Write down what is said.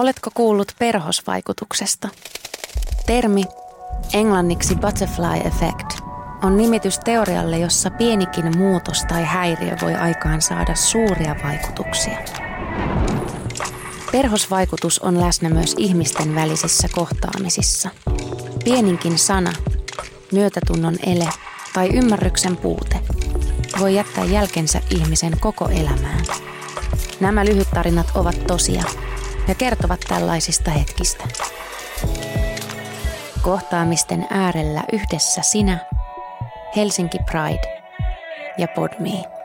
Oletko kuullut perhosvaikutuksesta? Termi, englanniksi butterfly effect, on nimitys teorialle, jossa pienikin muutos tai häiriö voi aikaansaada suuria vaikutuksia. Perhosvaikutus on läsnä myös ihmisten välisissä kohtaamisissa. Pieninkin sana, myötätunnon ele tai ymmärryksen puute voi jättää jälkensä ihmisen koko elämään. Nämä lyhyttarinat ovat tosia ja kertovat tällaisista hetkistä. Kohtaamisten äärellä yhdessä sinä, Helsinki Pride ja Podme.